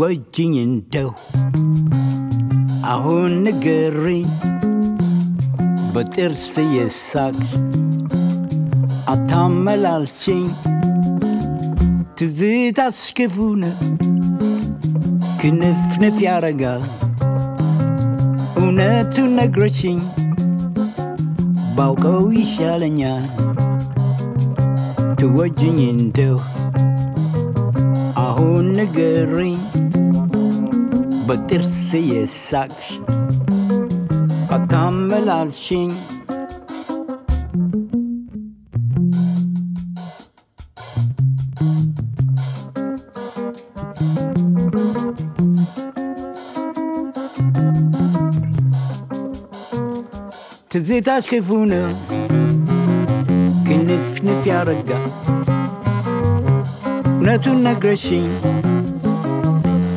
ወጅኝ እንደው አሁን ንገሪኝ በጥርስ የሳቅ አታመላልሽኝ ትዝታሽ ክፉ ነው ክንፍንፍ ያረጋል እውነቱን ነግረሽኝ ባውቀው ይሻለኛል ትወጅኝ እንደው አሁን ንገሪኝ በጥርስ የሳቅሽ አታመላልሽኝ ትዝታሽ ክፉ ነው ክንፍንፍ ያረጋል እውነቱን ነግረሽኝ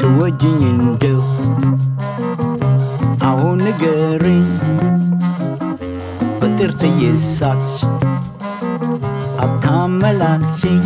ትወጂኝ እንደው አሁን ንገሪኝ በጥርስ የሳቅሽ አታመላልሽኝ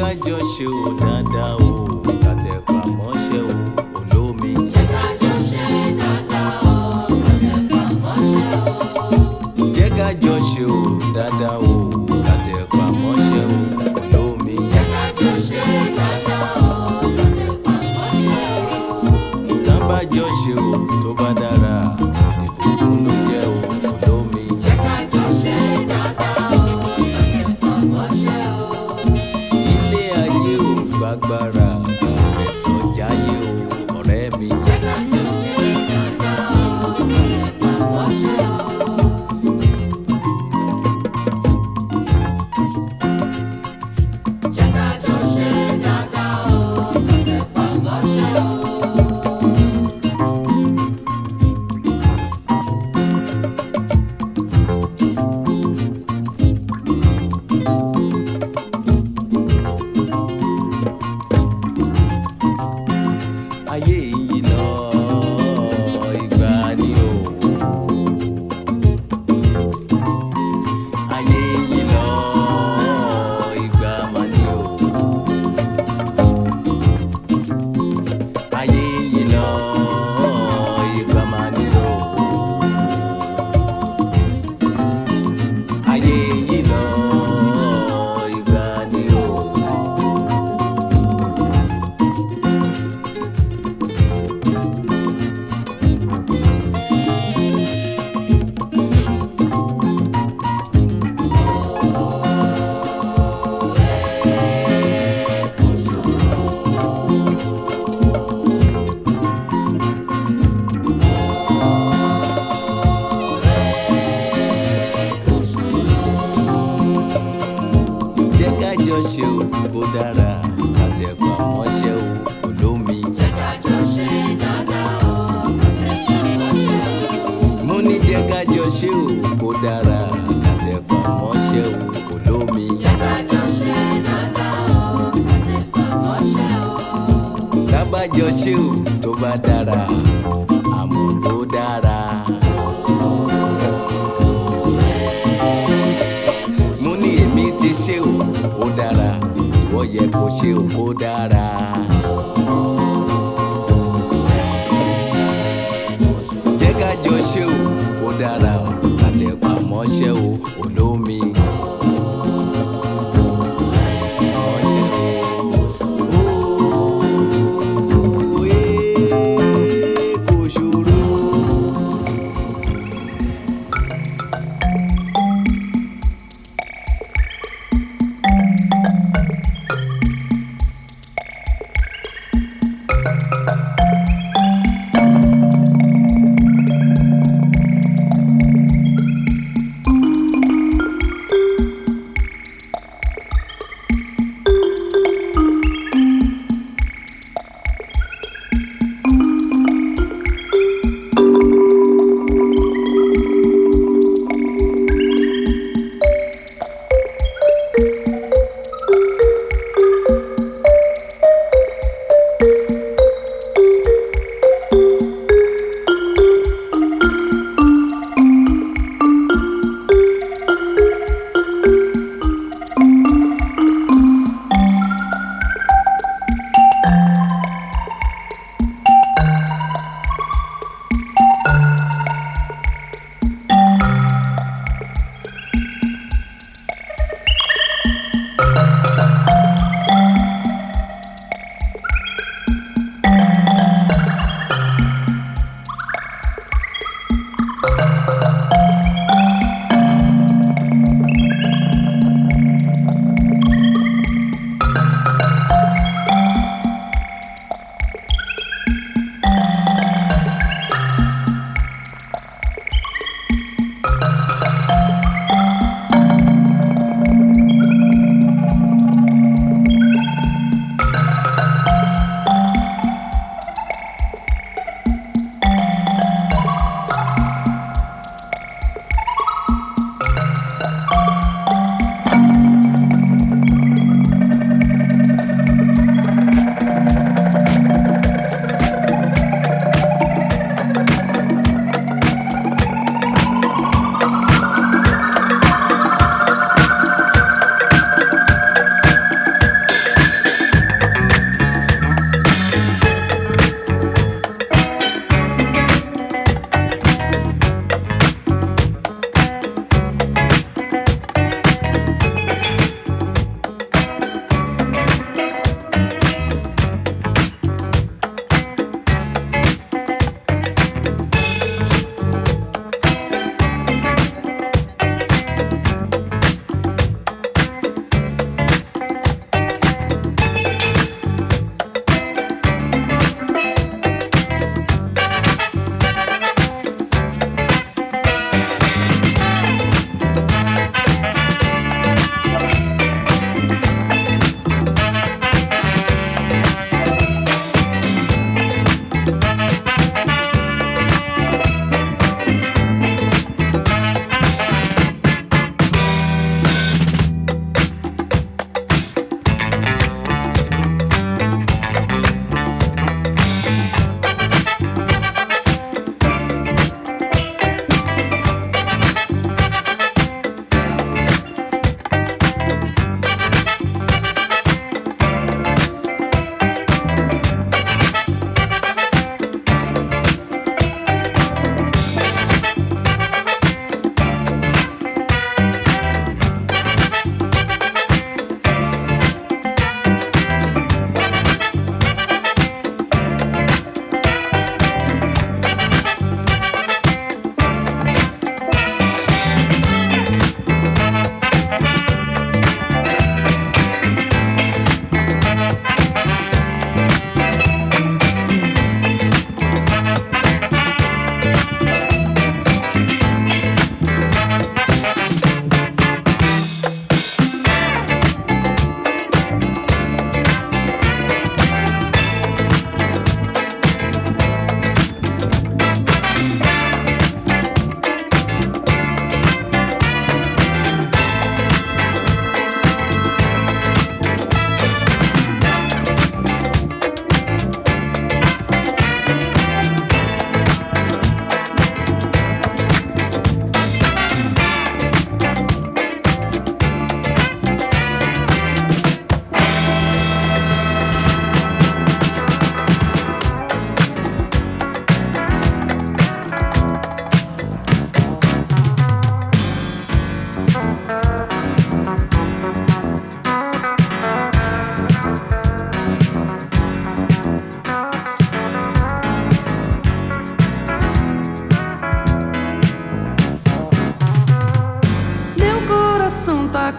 Jẹ́ ká jọ ṣe o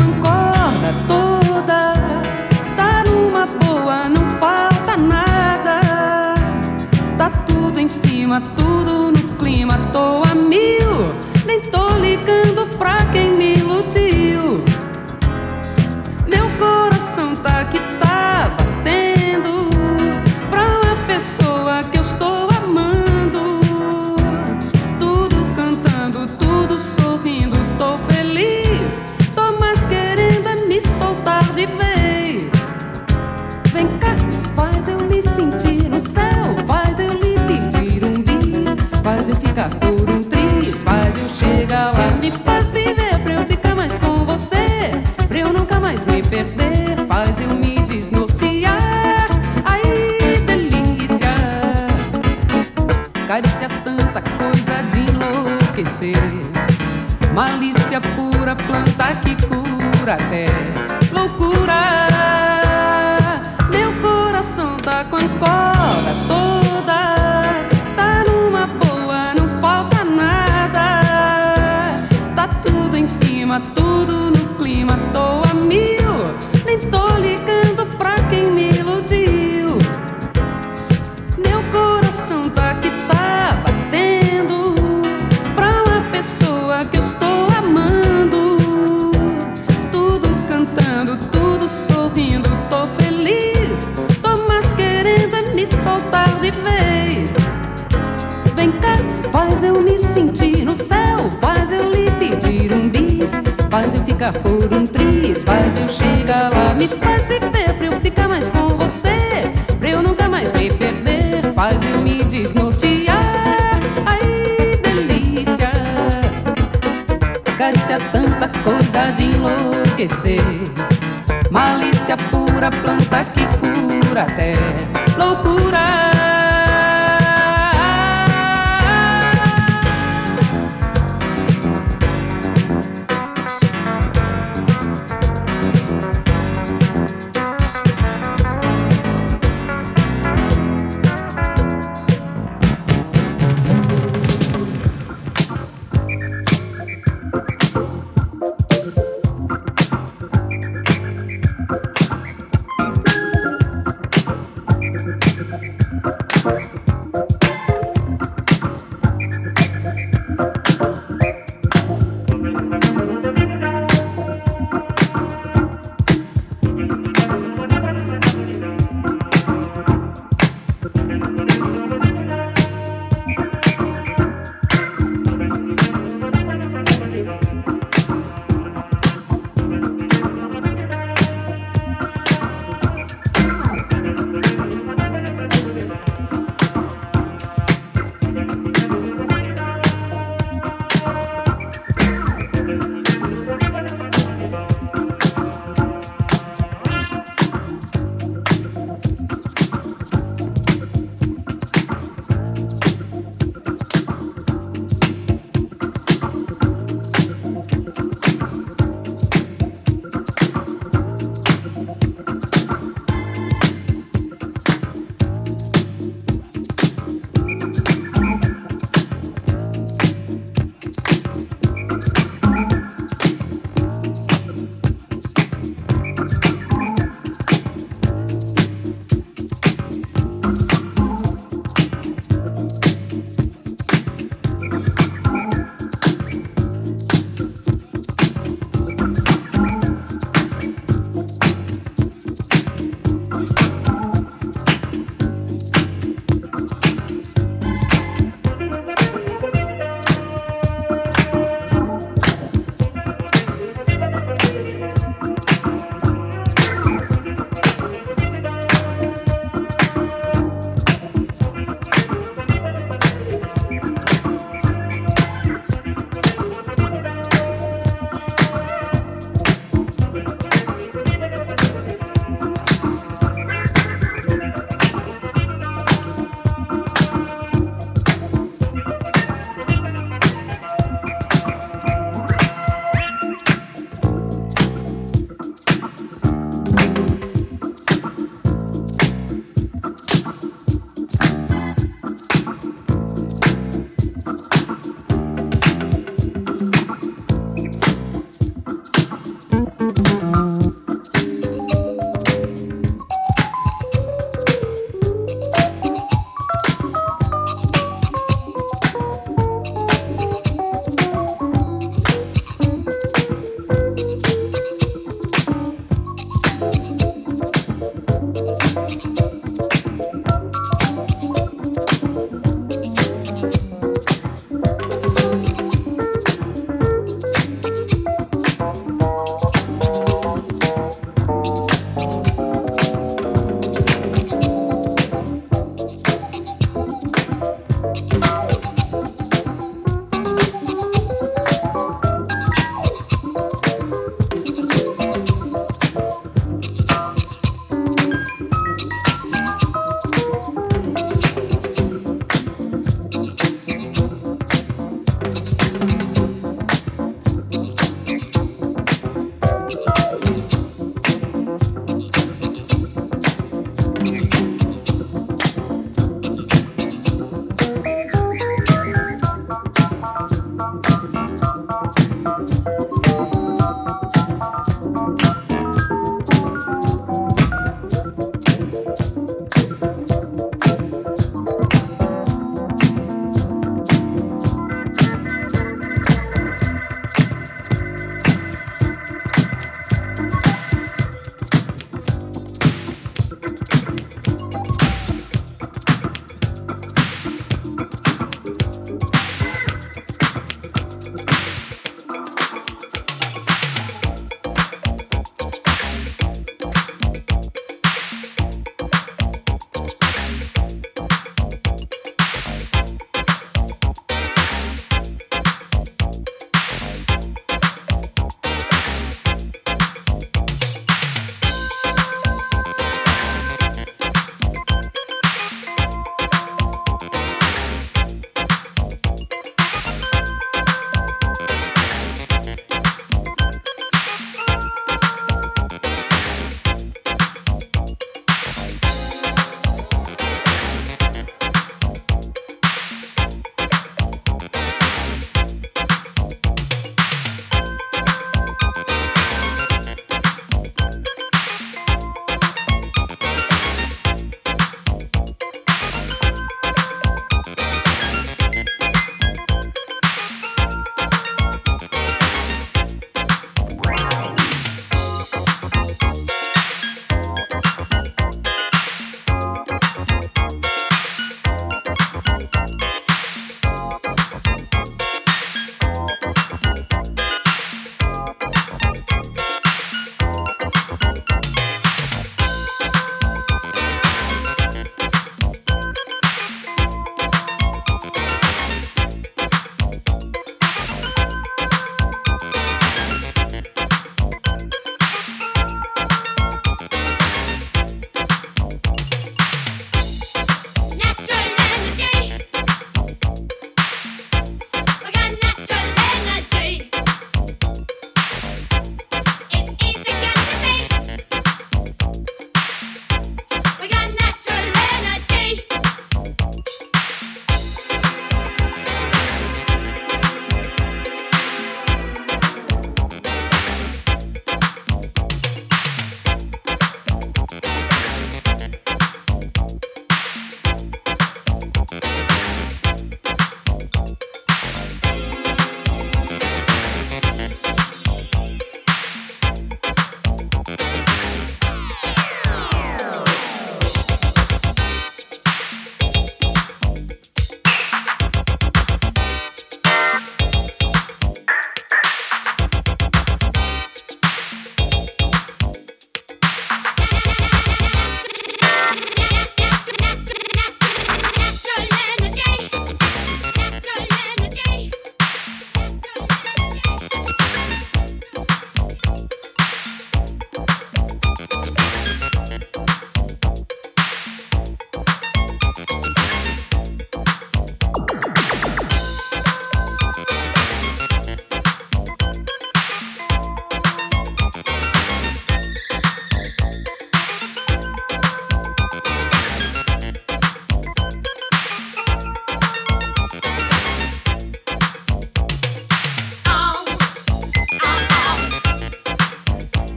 pancora toda, tá numa boa, não falta nada. Tá tudo em cima, tudo no clima, tô a mil, nem tô ligando pra quem me iludiu. Meu coração tá que tá batendo pra uma pessoa que eu estou amando. Tudo cantando, tudo sorrindo, tô feliz, tô mais querendo é me soltar de vez. Vem cá, faz eu me sentir no céu, faz eu lhe pedir um bis, faz eu ficar por um triz, faz eu chegar lá, me faz viver pra eu ficar mais com você, pra eu nunca mais me perder, faz eu me desnortear. Ai, delícia, carícia, tanta coisa de enlouquecer, malícia pura, planta que cura até loucura. Meu coração tá com a cora toda, tá numa boa, não falta nada. Tá tudo em cima, tudo no clima, tô a mil, nem tô ligando pra quem me iludiu. Meu coração tá que tá batendo pra uma pessoa que eu estou amando. Tudo cantando, tudo sorrindo, tô feliz, tô mais querendo é me soltar de vez. Vem cá, faz eu me sentir no céu, faz eu lhe pedir um bis, faz eu ficar por um triz, faz eu chegar lá, me faz viver pra eu ficar mais com você, pra eu nunca mais me perder, faz eu me desnortear. Ai, delícia, carícia, tanta coisa de enlouquecer, malícia pura, planta que cura até loucura.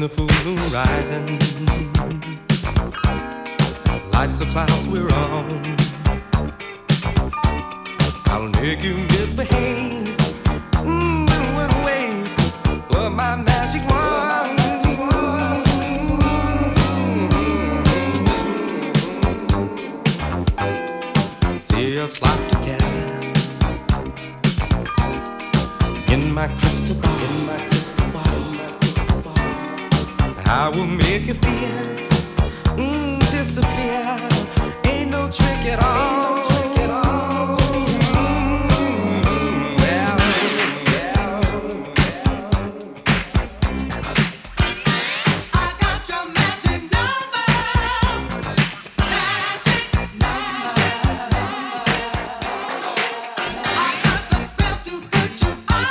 and the full moon rising lights the clouds we're on. I'll make you misbehave, in one wave of my magic wand. See us locked together in my crystal ball. I will make your fears disappear. Ain't no trick at all. I got your magic number. Magic, magic. I got the spell to put you under.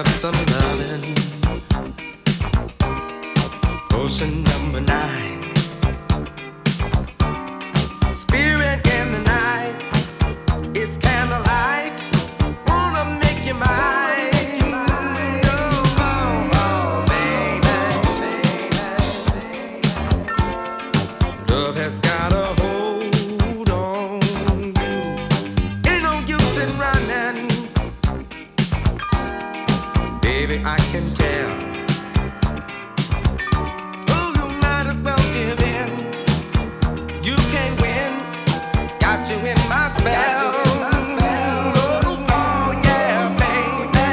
Up some loving, potion number 9, spirit in the night, it's candlelight, wanna make you mine, oh baby, love has got a hold on you, ain't no use in running. Baby, I can tell. Oh, you might as well give in. You can't win. Got you in my spell. Oh, yeah, baby.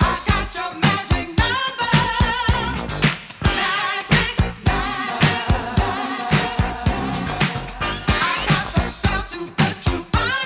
I got your magic number. Magic number. I got the spell to put you under.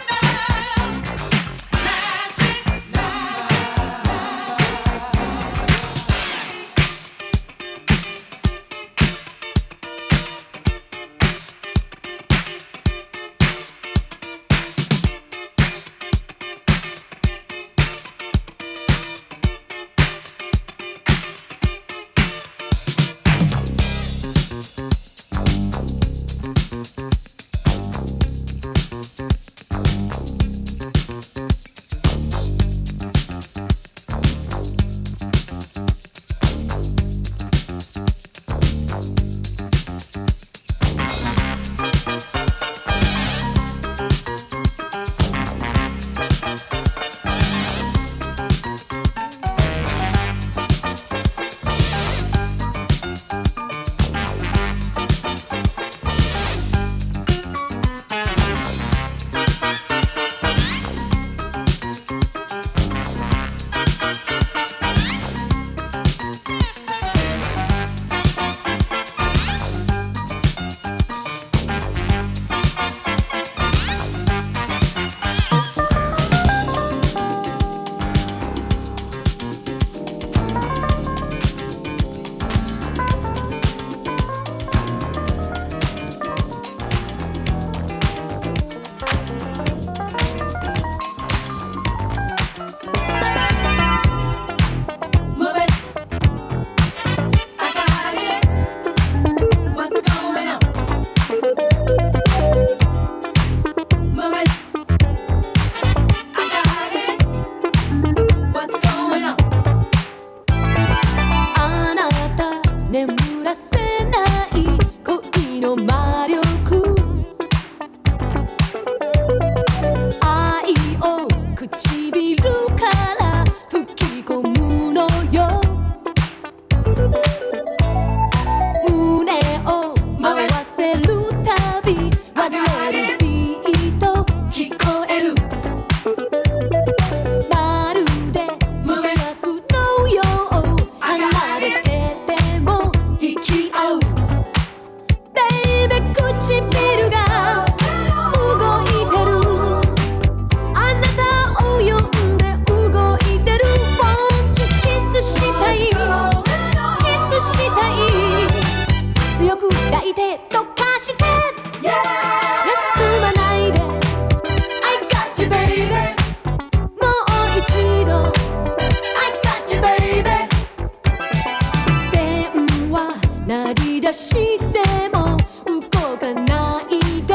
がしても動かないで、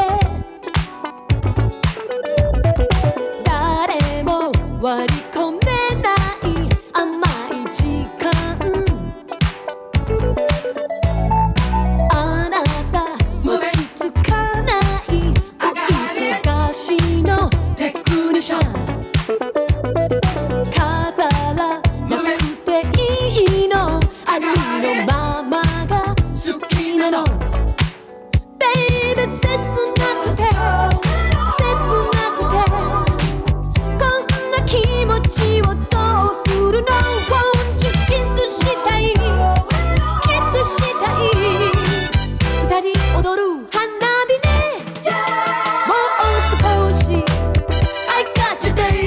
誰も割り込めない甘い時間、あなた落ち着かないお忙しのテクニシャン、飾らなくていいのありのままが好きなの。 Baby 切なくて切なくてこんな気持ちをどうするの。 Won't you キスしたいキスしたい、二人踊る花火ね、もう少し I got you baby、